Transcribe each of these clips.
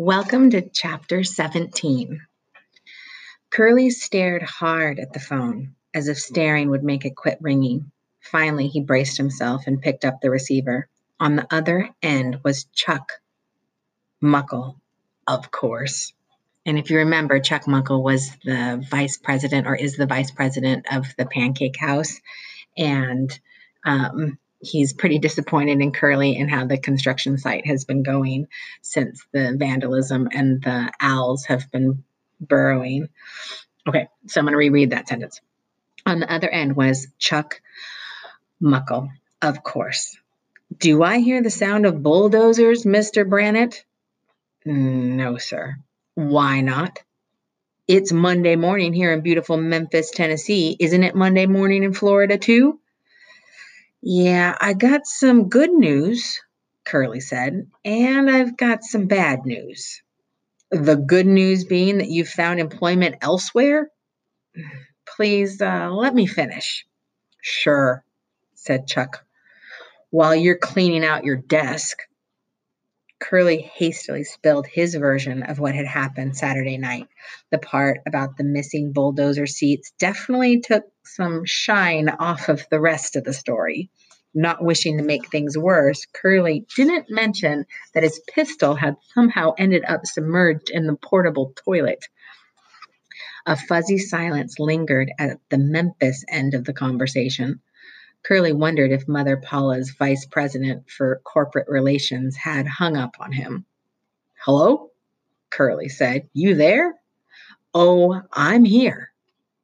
Welcome to Chapter 17. Curly stared hard at the phone, as if staring would make it quit ringing. Finally, he braced himself and picked up the receiver. On the other end was Chuck Muckle, of course. And if you remember, Chuck Muckle was the vice president, or is the vice president of the Pancake House, and he's pretty disappointed in Curly and how the construction site has been going since the vandalism and the owls have been burrowing. Okay, so I'm going to reread that sentence. On the other end was Chuck Muckle, of course. Do I hear the sound of bulldozers, Mr. Brannett? No, sir. Why not? It's Monday morning here in beautiful Memphis, Tennessee. Isn't it Monday morning in Florida, too? Yeah, I got some good news, Curly said, and I've got some bad news. The good news being that you've found employment elsewhere? Please, let me finish. Sure, said Chuck. While you're cleaning out your desk. Curly hastily spilled his version of what had happened Saturday night. The part about the missing bulldozer seats definitely took some shine off of the rest of the story. Not wishing to make things worse, Curly didn't mention that his pistol had somehow ended up submerged in the portable toilet. A fuzzy silence lingered at the Memphis end of the conversation. Curly wondered if Mother Paula's vice president for corporate relations had hung up on him. Hello? Curly said. You there? Oh, I'm here,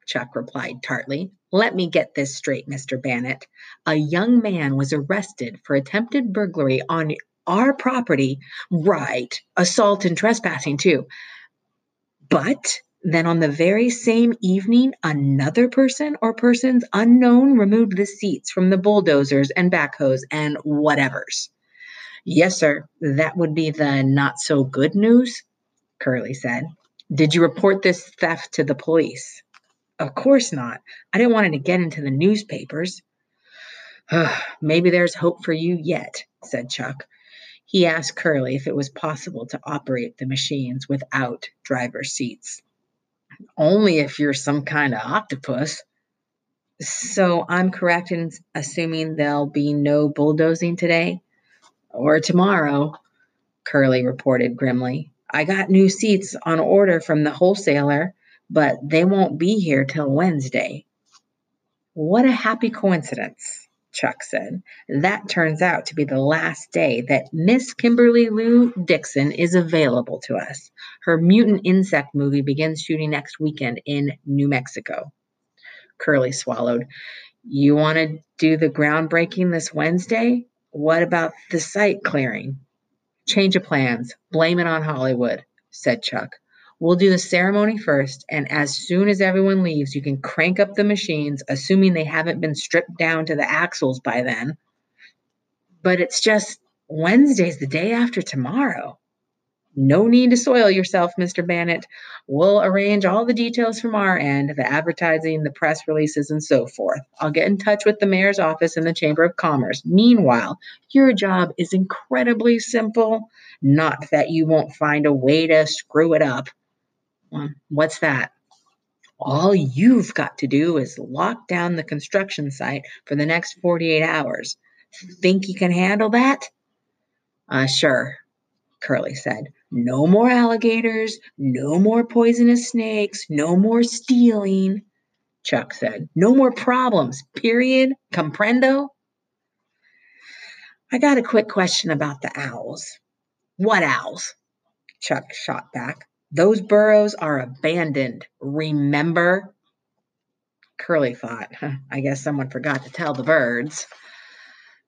Chuck replied tartly. Let me get this straight, Mr. Brannett. A young man was arrested for attempted burglary on our property. Right. Assault and trespassing, too. But then on the very same evening, another person or persons unknown removed the seats from the bulldozers and backhoes and whatevers. Yes, sir, that would be the not-so-good news, Curly said. Did you report this theft to the police? Of course not. I didn't want it to get into the newspapers. Maybe there's hope for you yet, said Chuck. He asked Curly if it was possible to operate the machines without driver's seats. Only if you're some kind of octopus. So I'm correct in assuming there'll be no bulldozing today or tomorrow, Curly reported grimly. I got new seats on order from the wholesaler, but they won't be here till Wednesday. What a happy coincidence, Chuck said. That turns out to be the last day that Miss Kimberly Lou Dixon is available to us. Her mutant insect movie begins shooting next weekend in New Mexico. Curly swallowed. You want to do the groundbreaking this Wednesday? What about the site clearing? Change of plans. Blame it on Hollywood, said Chuck. We'll do the ceremony first, and as soon as everyone leaves, you can crank up the machines, assuming they haven't been stripped down to the axles by then. But it's just Wednesday's the day after tomorrow. No need to soil yourself, Mr. Brannett. We'll arrange all the details from our end, the advertising, the press releases, and so forth. I'll get in touch with the mayor's office and the Chamber of Commerce. Meanwhile, your job is incredibly simple. Not that you won't find a way to screw it up. What's that? All you've got to do is lock down the construction site for the next 48 hours. Think you can handle that? Sure, Curly said. No more alligators, no more poisonous snakes, no more stealing, Chuck said. No more problems, period. Comprendo? I got a quick question about the owls. What owls? Chuck shot back. Those burrows are abandoned, remember? Curly thought, I guess someone forgot to tell the birds.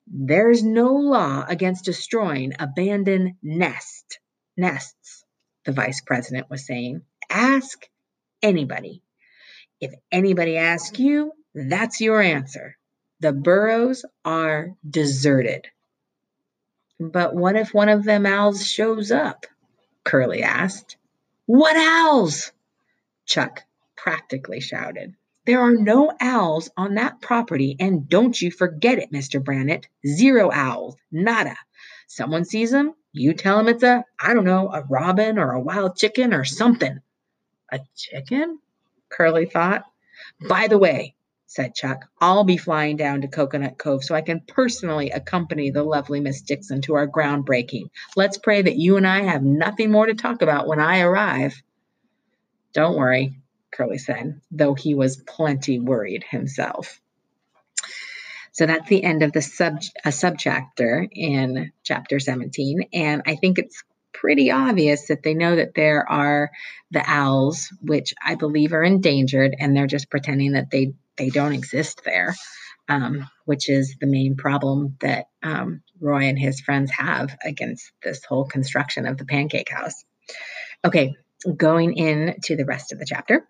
There's no law against destroying abandoned nests, the vice president was saying. Ask anybody. If anybody asks you, that's your answer. The burrows are deserted. But what if one of them owls shows up? Curly asked. What owls? Chuck practically shouted. There are no owls on that property, and don't you forget it, Mr. Brannett. Zero owls, nada. Someone sees them, You tell him it's a, I don't know, a robin or a wild chicken or something. A chicken? Curly thought. By the way, said Chuck, I'll be flying down to Coconut Cove so I can personally accompany the lovely Miss Dixon to our groundbreaking. Let's pray that you and I have nothing more to talk about when I arrive. Don't worry, Curly said, though he was plenty worried himself. So that's the end of the subchapter in chapter 17. And I think it's pretty obvious that they know that there are the owls, which I believe are endangered, and they're just pretending that they don't exist there, which is the main problem that Roy and his friends have against this whole construction of the pancake house. Okay, going into the rest of the chapter.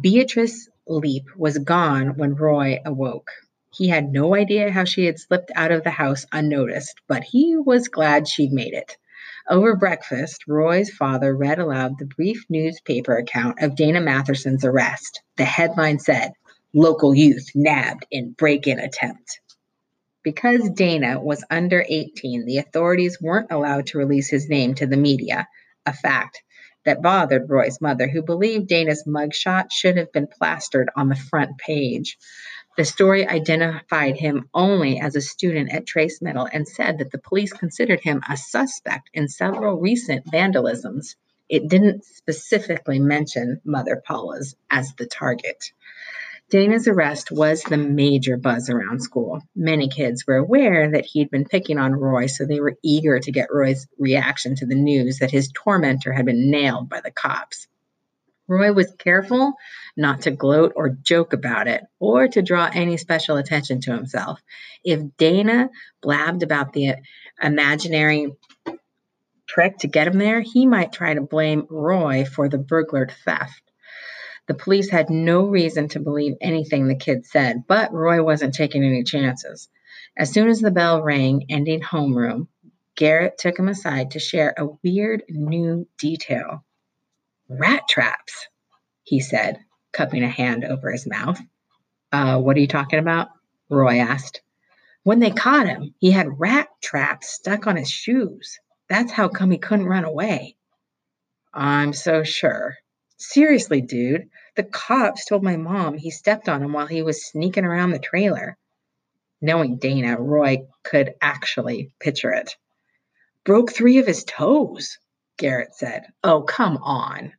Beatrice Leap was gone when Roy awoke. He had no idea how she had slipped out of the house unnoticed, but he was glad she'd made it. Over breakfast, Roy's father read aloud the brief newspaper account of Dana Matherson's arrest. The headline said, "Local youth nabbed in break-in attempt." Because Dana was under 18, the authorities weren't allowed to release his name to the media, a fact that bothered Roy's mother, who believed Dana's mugshot should have been plastered on the front page. The story identified him only as a student at Trace Middle and said that the police considered him a suspect in several recent vandalisms. It didn't specifically mention Mother Paula's as the target. Dana's arrest was the major buzz around school. Many kids were aware that he'd been picking on Roy, so they were eager to get Roy's reaction to the news that his tormentor had been nailed by the cops. Roy was careful not to gloat or joke about it or to draw any special attention to himself. If Dana blabbed about the imaginary trick to get him there, he might try to blame Roy for the burglar theft. The police had no reason to believe anything the kid said, but Roy wasn't taking any chances. As soon as the bell rang, ending homeroom, Garrett took him aside to share a weird new detail. "Rat traps," he said, cupping a hand over his mouth. What are you talking about?" Roy asked. "When they caught him, he had rat traps stuck on his shoes. That's how come he couldn't run away." "I'm so sure." "Seriously, dude. The cops told my mom he stepped on him while he was sneaking around the trailer." Knowing Dana, Roy could actually picture it. "Broke 3 of his toes," Garrett said. "Oh, come on."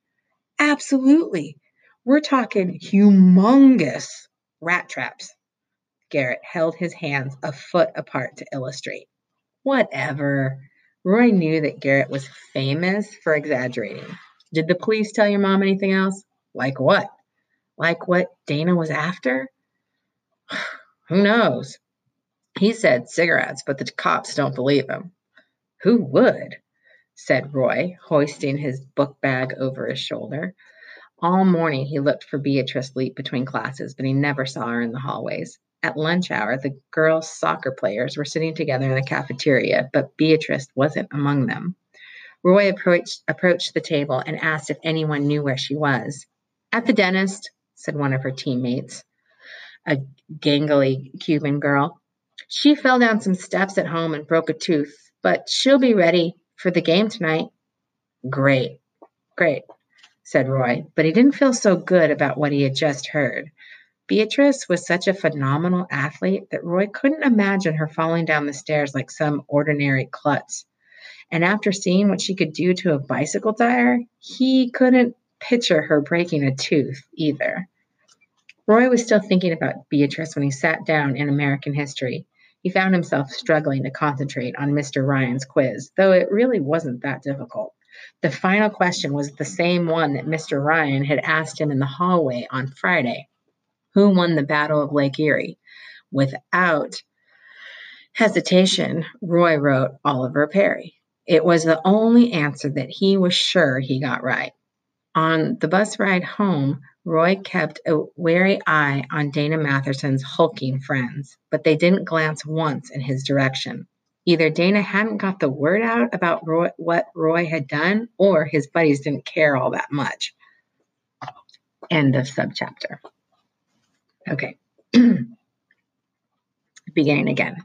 "Absolutely. We're talking humongous rat traps." Garrett held his hands a foot apart to illustrate. Whatever. Roy knew that Garrett was famous for exaggerating. "Did the police tell your mom anything else?" "Like what?" "Like what Dana was after?" "Who knows? He said cigarettes, but the cops don't believe him." "Who would?" said Roy, hoisting his book bag over his shoulder. All morning he looked for Beatrice Leap between classes, but he never saw her in the hallways. At lunch hour, the girls' soccer players were sitting together in the cafeteria, but Beatrice wasn't among them. Roy approached the table and asked if anyone knew where she was. "At the dentist," said one of her teammates, a gangly Cuban girl. "She fell down some steps at home and broke a tooth, but she'll be ready for the game tonight." Great, said Roy, but he didn't feel so good about what he had just heard. Beatrice was such a phenomenal athlete that Roy couldn't imagine her falling down the stairs like some ordinary klutz. And after seeing what she could do to a bicycle tire, he couldn't picture her breaking a tooth either. Roy was still thinking about Beatrice when he sat down in American history. He found himself struggling to concentrate on Mr. Ryan's quiz, though it really wasn't that difficult. The final question was the same one that Mr. Ryan had asked him in the hallway on Friday. Who won the Battle of Lake Erie? Without hesitation, Roy wrote Oliver Perry. It was the only answer that he was sure he got right. On the bus ride home, Roy kept a wary eye on Dana Matherson's hulking friends, but they didn't glance once in his direction. Either Dana hadn't got the word out about what Roy had done, or his buddies didn't care all that much. End of subchapter. Okay. Beginning again.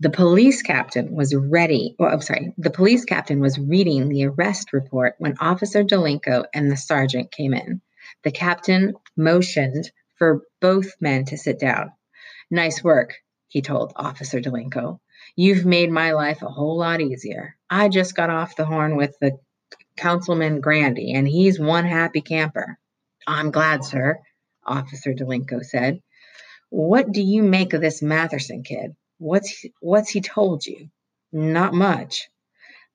The police captain was reading the arrest report when Officer Delinko and the sergeant came in. The captain motioned for both men to sit down. "Nice work," he told Officer Delinko. "You've made my life a whole lot easier. I just got off the horn with the Councilman Grandy, and he's one happy camper." "I'm glad, sir," Officer Delinko said. "What do you make of this Matherson kid? What's he told you?" "Not much."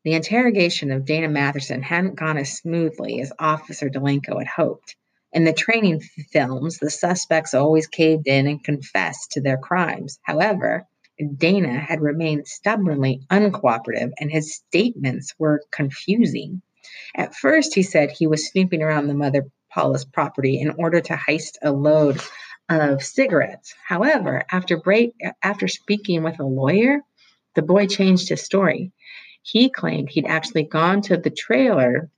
The interrogation of Dana Matherson hadn't gone as smoothly as Officer Delinko had hoped. In the training films, the suspects always caved in and confessed to their crimes. However, Dana had remained stubbornly uncooperative, and his statements were confusing. At first, he said he was snooping around the Mother Paula's property in order to heist a load of cigarettes. However, after speaking with a lawyer, the boy changed his story. He claimed he'd actually gone to the trailer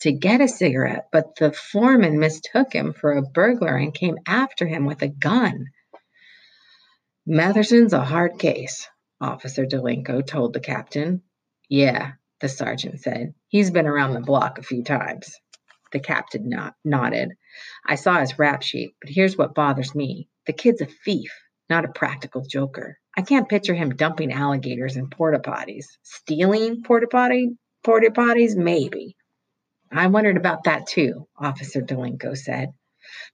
to get a cigarette, but the foreman mistook him for a burglar and came after him with a gun. "Matherson's a hard case," Officer Delinko told the captain. "Yeah," the sergeant said. "He's been around the block a few times." The captain nodded. "I saw his rap sheet, but here's what bothers me. The kid's a thief, not a practical joker. I can't picture him dumping alligators in porta potties. Stealing porta potties, maybe." "I wondered about that too," Officer Delinko said.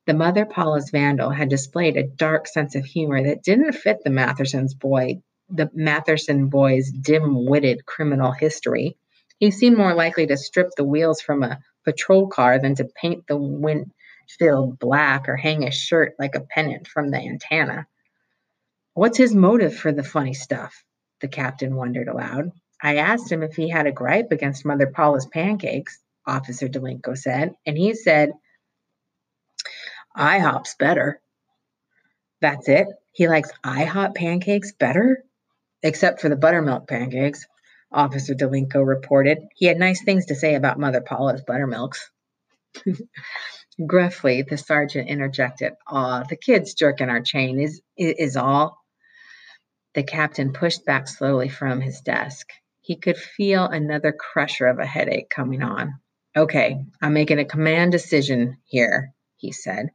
The Mother Paula's vandal had displayed a dark sense of humor that didn't fit the Matherson boy's dim-witted criminal history. He seemed more likely to strip the wheels from a patrol car than to paint the windshield black or hang his shirt like a pennant from the antenna. "What's his motive for the funny stuff?" the captain wondered aloud. "I asked him if he had a gripe against Mother Paula's pancakes," Officer Delinko said, "and he said, 'IHOP's better.'" "That's it? He likes IHOP pancakes better? Except for the buttermilk pancakes," Officer Delinko reported. "He had nice things to say about Mother Paula's buttermilks." Gruffly, the sergeant interjected, "Aw, the kid's jerking our chain is all." The captain pushed back slowly from his desk. He could feel another crusher of a headache coming on. "Okay, I'm making a command decision here," he said.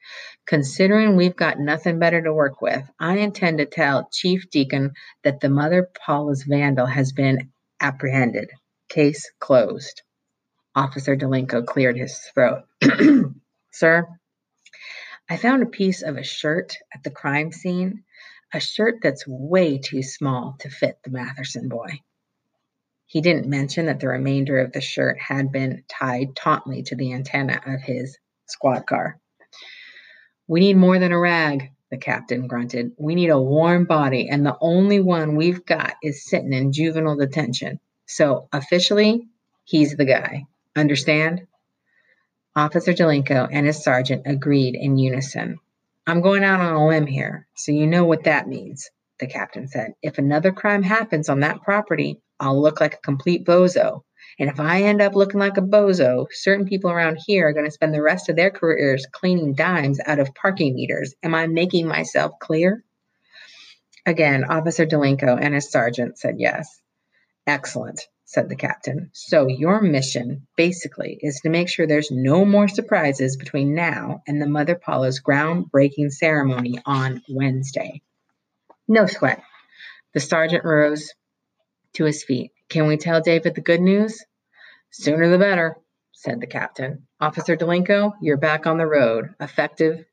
"Considering we've got nothing better to work with, I intend to tell Chief Deacon that the Mother Paula's vandal has been apprehended. Case closed." Officer Delinko cleared his throat. "Sir, I found a piece of a shirt at the crime scene, a shirt that's way too small to fit the Matherson boy." He didn't mention that the remainder of the shirt had been tied tautly to the antenna of his squad car. "We need more than a rag," the captain grunted. "We need a warm body, and the only one we've got is sitting in juvenile detention. So, officially, he's the guy. Understand?" Officer Delinko and his sergeant agreed in unison. "I'm going out on a limb here, so you know what that means," the captain said. "If another crime happens on that property, I'll look like a complete bozo. And if I end up looking like a bozo, certain people around here are going to spend the rest of their careers cleaning dimes out of parking meters. Am I making myself clear?" Again, Officer Delinko and his sergeant said yes. "Excellent," said the captain. "So your mission, basically, is to make sure there's no more surprises between now and the Mother Paula's groundbreaking ceremony on Wednesday." "No sweat." The sergeant rose to his feet. "Can we tell David the good news?" "Sooner the better," said the captain. "Officer Delinko, you're back on the road, effective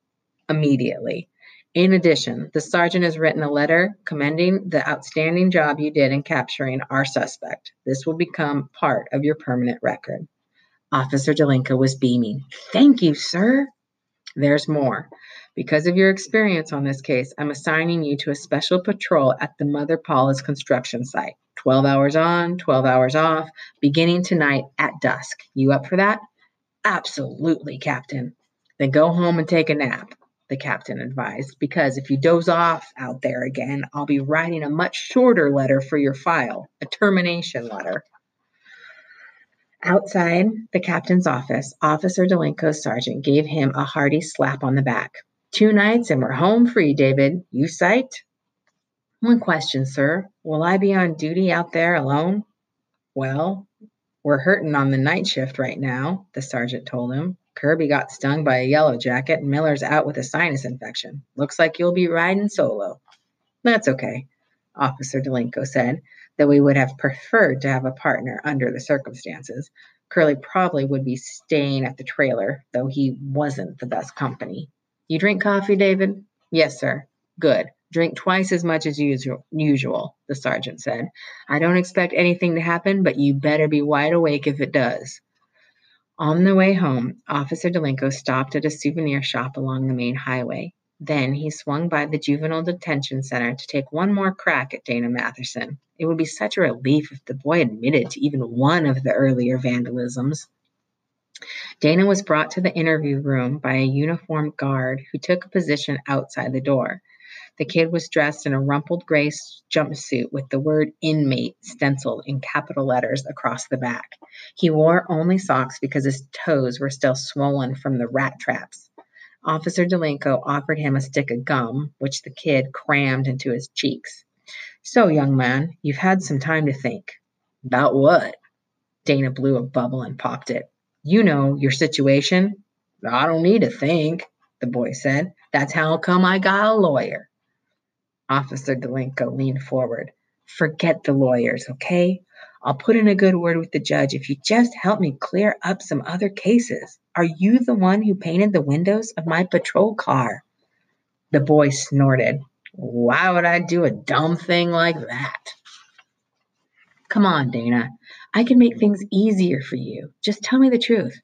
immediately. In addition, the sergeant has written a letter commending the outstanding job you did in capturing our suspect. This will become part of your permanent record." Officer Delinko was beaming. "Thank you, sir." "There's more. Because of your experience on this case, I'm assigning you to a special patrol at the Mother Paula's construction site. 12 hours on, 12 hours off, beginning tonight at dusk. You up for that?" "Absolutely, Captain." "Then go home and take a nap," the captain advised, "because if you doze off out there again, I'll be writing a much shorter letter for your file, a termination letter." Outside the captain's office, Officer Delinko's sergeant gave him a hearty slap on the back. "2 nights and we're home free, David. You psyched?" One question, sir. Will I be on duty out there alone? Well, we're hurting on the night shift right now, the sergeant told him. Kirby got stung by a yellow jacket, and Miller's out with a sinus infection. Looks like you'll be riding solo. That's okay, Officer Delinko said, though we would have preferred to have a partner under the circumstances. Curly probably would be staying at the trailer, though he wasn't the best company. You drink coffee, David? Yes, sir. Good. Drink twice as much as usual, the sergeant said. I don't expect anything to happen, but you better be wide awake if it does. On the way home, Officer Delinko stopped at a souvenir shop along the main highway. Then he swung by the Juvenile Detention Center to take one more crack at Dana Matherson. It would be such a relief if the boy admitted to even one of the earlier vandalisms. Dana was brought to the interview room by a uniformed guard who took a position outside the door. The kid was dressed in a rumpled gray jumpsuit with the word inmate stenciled in capital letters across the back. He wore only socks because his toes were still swollen from the rat traps. Officer Delinko offered him a stick of gum, which the kid crammed into his cheeks. So, young man, you've had some time to think. About what? Dana blew a bubble and popped it. You know, your situation. I don't need to think, the boy said. That's how come I got a lawyer. Officer Delinko leaned forward. Forget the lawyers, okay? I'll put in a good word with the judge if you just help me clear up some other cases. Are you the one who painted the windows of my patrol car? The boy snorted. Why would I do a dumb thing like that? Come on, Dana. I can make things easier for you. Just tell me the truth.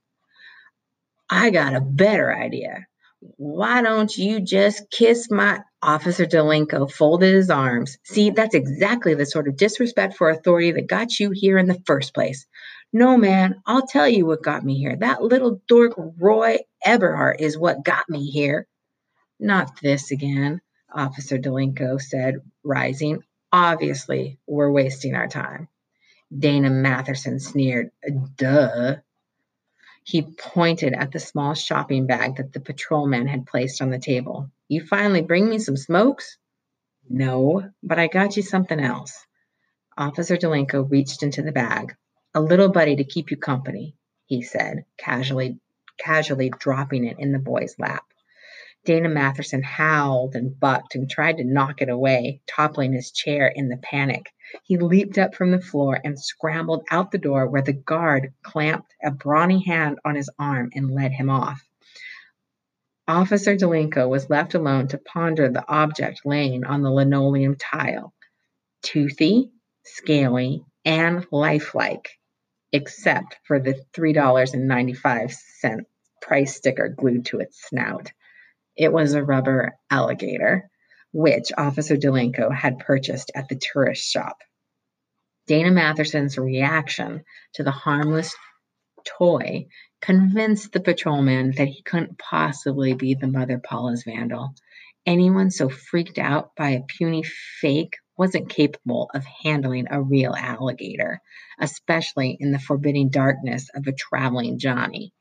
I got a better idea. Why don't you just kiss my... Officer Delinko folded his arms. See, that's exactly the sort of disrespect for authority that got you here in the first place. No, man, I'll tell you what got me here. That little dork Roy Eberhardt is what got me here. Not this again, Officer Delinko said, rising. Obviously, we're wasting our time. Dana Matherson sneered. Duh. He pointed at the small shopping bag that the patrolman had placed on the table. You finally bring me some smokes? No, but I got you something else. Officer Delinko reached into the bag. A little buddy to keep you company, he said, casually dropping it in the boy's lap. Dana Matherson howled and bucked and tried to knock it away, toppling his chair in the panic. He leaped up from the floor and scrambled out the door where the guard clamped a brawny hand on his arm and led him off. Officer Delinko was left alone to ponder the object laying on the linoleum tile. Toothy, scaly, and lifelike, except for the $3.95 price sticker glued to its snout. It was a rubber alligator, which Officer Delinko had purchased at the tourist shop. Dana Matherson's reaction to the harmless toy convinced the patrolman that he couldn't possibly be the Mother Paula's vandal. Anyone so freaked out by a puny fake wasn't capable of handling a real alligator, especially in the forbidding darkness of a traveling Johnny.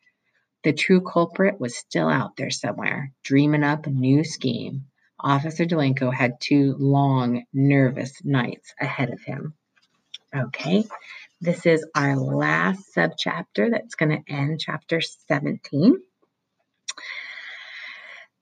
The true culprit was still out there somewhere, dreaming up a new scheme. Officer Delinko had two long, nervous nights ahead of him. Okay. This is our last subchapter that's going to end chapter 17.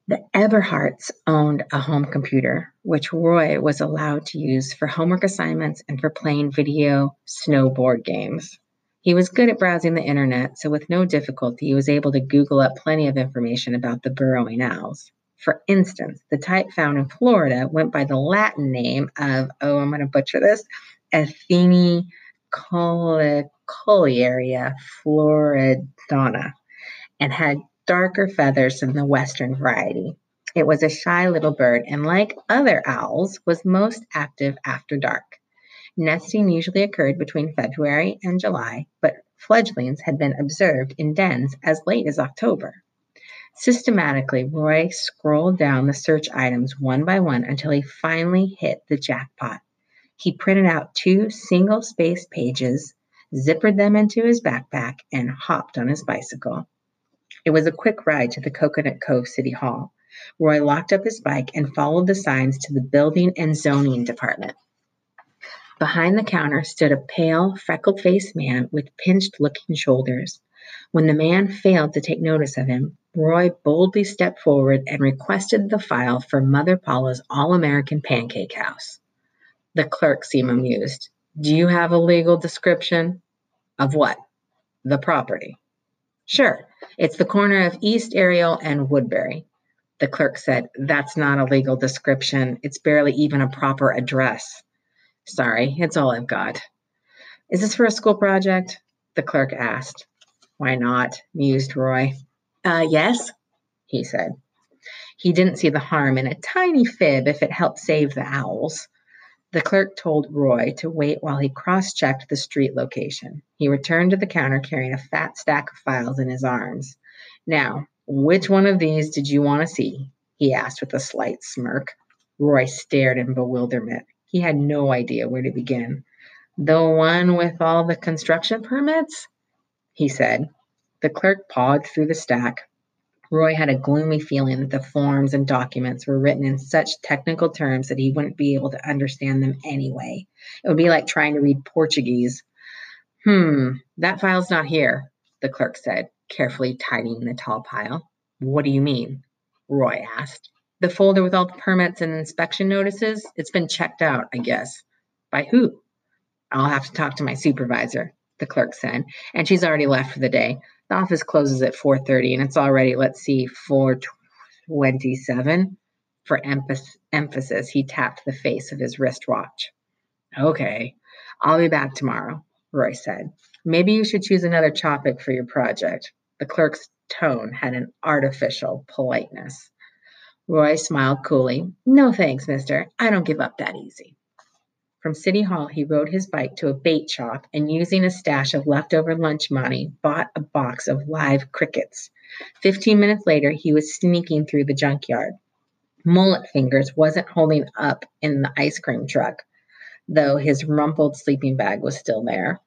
The Eberhardts owned a home computer, which Roy was allowed to use for homework assignments and for playing video snowboard games. He was good at browsing the internet, so with no difficulty, he was able to Google up plenty of information about the burrowing owls. For instance, the type found in Florida went by the Latin name of, oh, I'm going to butcher this, Athene cunicularia floridana, and had darker feathers than the western variety. It was a shy little bird and, like other owls, was most active after dark. Nesting usually occurred between February and July, but fledglings had been observed in dens as late as October. Systematically, Roy scrolled down the search items one by one until he finally hit the jackpot. He printed out two single-space pages, zippered them into his backpack, and hopped on his bicycle. It was a quick ride to the Coconut Cove City Hall. Roy locked up his bike and followed the signs to the building and zoning department. Behind the counter stood a pale, freckled-faced man with pinched-looking shoulders. When the man failed to take notice of him, Roy boldly stepped forward and requested the file for Mother Paula's All-American Pancake House. The clerk seemed amused. "Do you have a legal description?" "Of what?" "The property." "Sure. It's the corner of East Ariel and Woodbury." The clerk said, "That's not a legal description. It's barely even a proper address." "Sorry, it's all I've got." "Is this for a school project?" the clerk asked. "Why not?" mused Roy. Yes, he said. He didn't see the harm in a tiny fib if it helped save the owls. The clerk told Roy to wait while he cross-checked the street location. He returned to the counter carrying a fat stack of files in his arms. "Now, which one of these did you want to see?" he asked with a slight smirk. Roy stared in bewilderment. He had no idea where to begin. "The one with all the construction permits?" he said. The clerk pawed through the stack. Roy had a gloomy feeling that the forms and documents were written in such technical terms that he wouldn't be able to understand them anyway. It would be like trying to read Portuguese. That file's not here," the clerk said, carefully tidying the tall pile. "What do you mean?" Roy asked. "The folder with all the permits and inspection notices, it's been checked out, I guess." "By who?" "I'll have to talk to my supervisor," the clerk said, "and she's already left for the day. The office closes at 4:30, and it's already, 4:27. For emphasis, he tapped the face of his wristwatch. "Okay, I'll be back tomorrow," Roy said. "Maybe you should choose another topic for your project." The clerk's tone had an artificial politeness. Roy smiled coolly. "No thanks, mister. I don't give up that easy." From City Hall, he rode his bike to a bait shop and, using a stash of leftover lunch money, bought a box of live crickets. 15 minutes later, he was sneaking through the junkyard. Mullet Fingers wasn't holding up in the ice cream truck, though his rumpled sleeping bag was still there.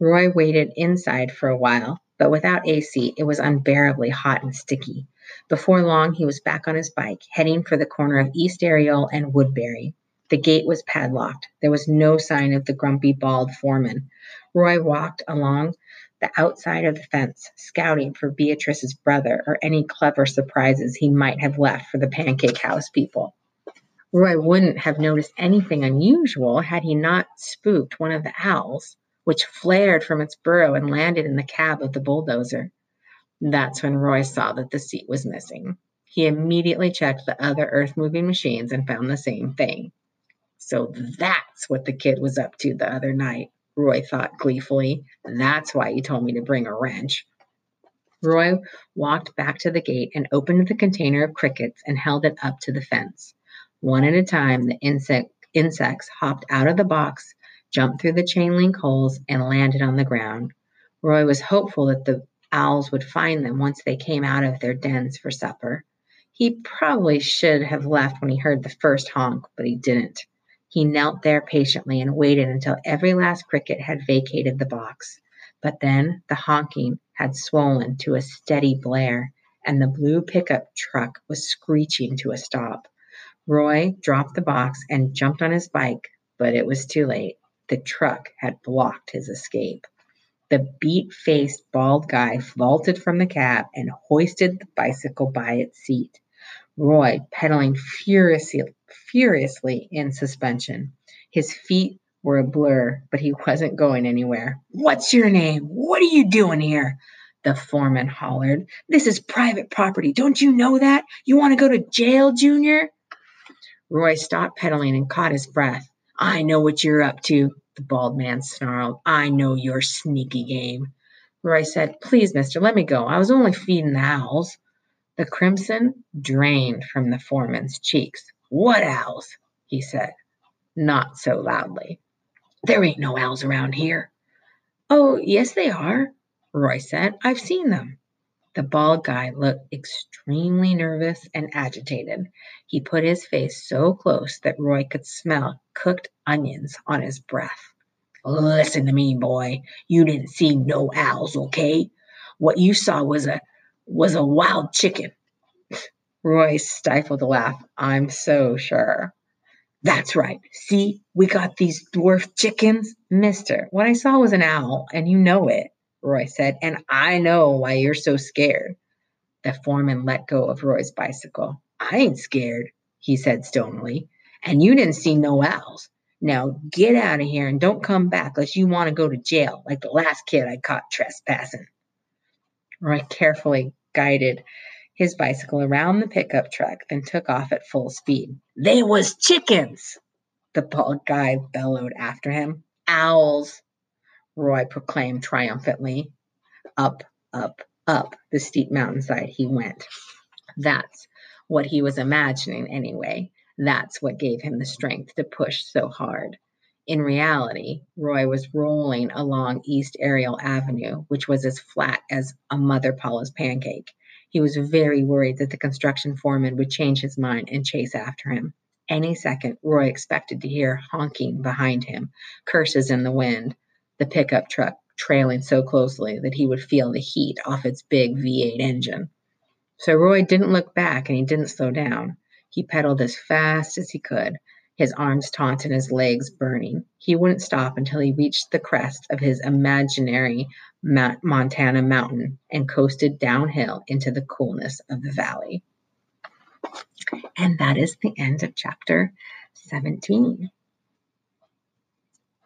Roy waited inside for a while, but without AC, it was unbearably hot and sticky. Before long, he was back on his bike, heading for the corner of East Ariel and Woodbury. The gate was padlocked. There was no sign of the grumpy, bald foreman. Roy walked along the outside of the fence, scouting for Beatrice's brother or any clever surprises he might have left for the Pancake House people. Roy wouldn't have noticed anything unusual had he not spooked one of the owls, which flared from its burrow and landed in the cab of the bulldozer. That's when Roy saw that the seat was missing. He immediately checked the other earth-moving machines and found the same thing. "So that's what the kid was up to the other night," Roy thought gleefully. "That's why he told me to bring a wrench." Roy walked back to the gate and opened the container of crickets and held it up to the fence. One at a time, the insects hopped out of the box, jumped through the chain-link holes, and landed on the ground. Roy was hopeful that the owls would find them once they came out of their dens for supper. He probably should have left when he heard the first honk, but he didn't. He knelt there patiently and waited until every last cricket had vacated the box. But then the honking had swollen to a steady blare, and the blue pickup truck was screeching to a stop. Roy dropped the box and jumped on his bike, but it was too late. The truck had blocked his escape. The beat-faced, bald guy vaulted from the cab and hoisted the bicycle by its seat, Roy pedaling furiously in suspension. His feet were a blur, but he wasn't going anywhere. "What's your name? What are you doing here?" the foreman hollered. "This is private property. Don't you know that? You want to go to jail, Junior?" Roy stopped pedaling and caught his breath. "I know what you're up to," the bald man snarled. "I know your sneaky game." Roy said, "Please, mister, let me go. I was only feeding the owls." The crimson drained from the foreman's cheeks. "What owls?" he said, not so loudly. "There ain't no owls around here." "Oh, yes, they are," Roy said. "I've seen them." The bald guy looked extremely nervous and agitated. He put his face so close that Roy could smell cooked onions on his breath. "Listen to me, boy. You didn't see no owls, okay? What you saw was a wild chicken." Roy stifled a laugh. I'm so sure. That's right. See, we got these dwarf chickens. Mister, what I saw was an owl, and you know it, Roy said, and I know why you're so scared. The foreman let go of Roy's bicycle. I ain't scared, he said stonily, and you didn't see no owls. Now get out of here and don't come back unless you want to go to jail like the last kid I caught trespassing. Roy carefully guided his bicycle around the pickup truck, then took off at full speed. They was chickens, the bald guy bellowed after him. Owls, Roy proclaimed triumphantly. Up, up, up the steep mountainside he went. That's what he was imagining anyway. That's what gave him the strength to push so hard. In reality, Roy was rolling along East Ariel Avenue, which was as flat as a Mother Paula's pancake. He was very worried that the construction foreman would change his mind and chase after him. Any second, Roy expected to hear honking behind him, curses in the wind, the pickup truck trailing so closely that he would feel the heat off its big V8 engine. So Roy didn't look back and he didn't slow down. He pedaled as fast as he could, his arms taut and his legs burning. He wouldn't stop until he reached the crest of his imaginary Montana mountain and coasted downhill into the coolness of the valley. And that is the end of chapter 17.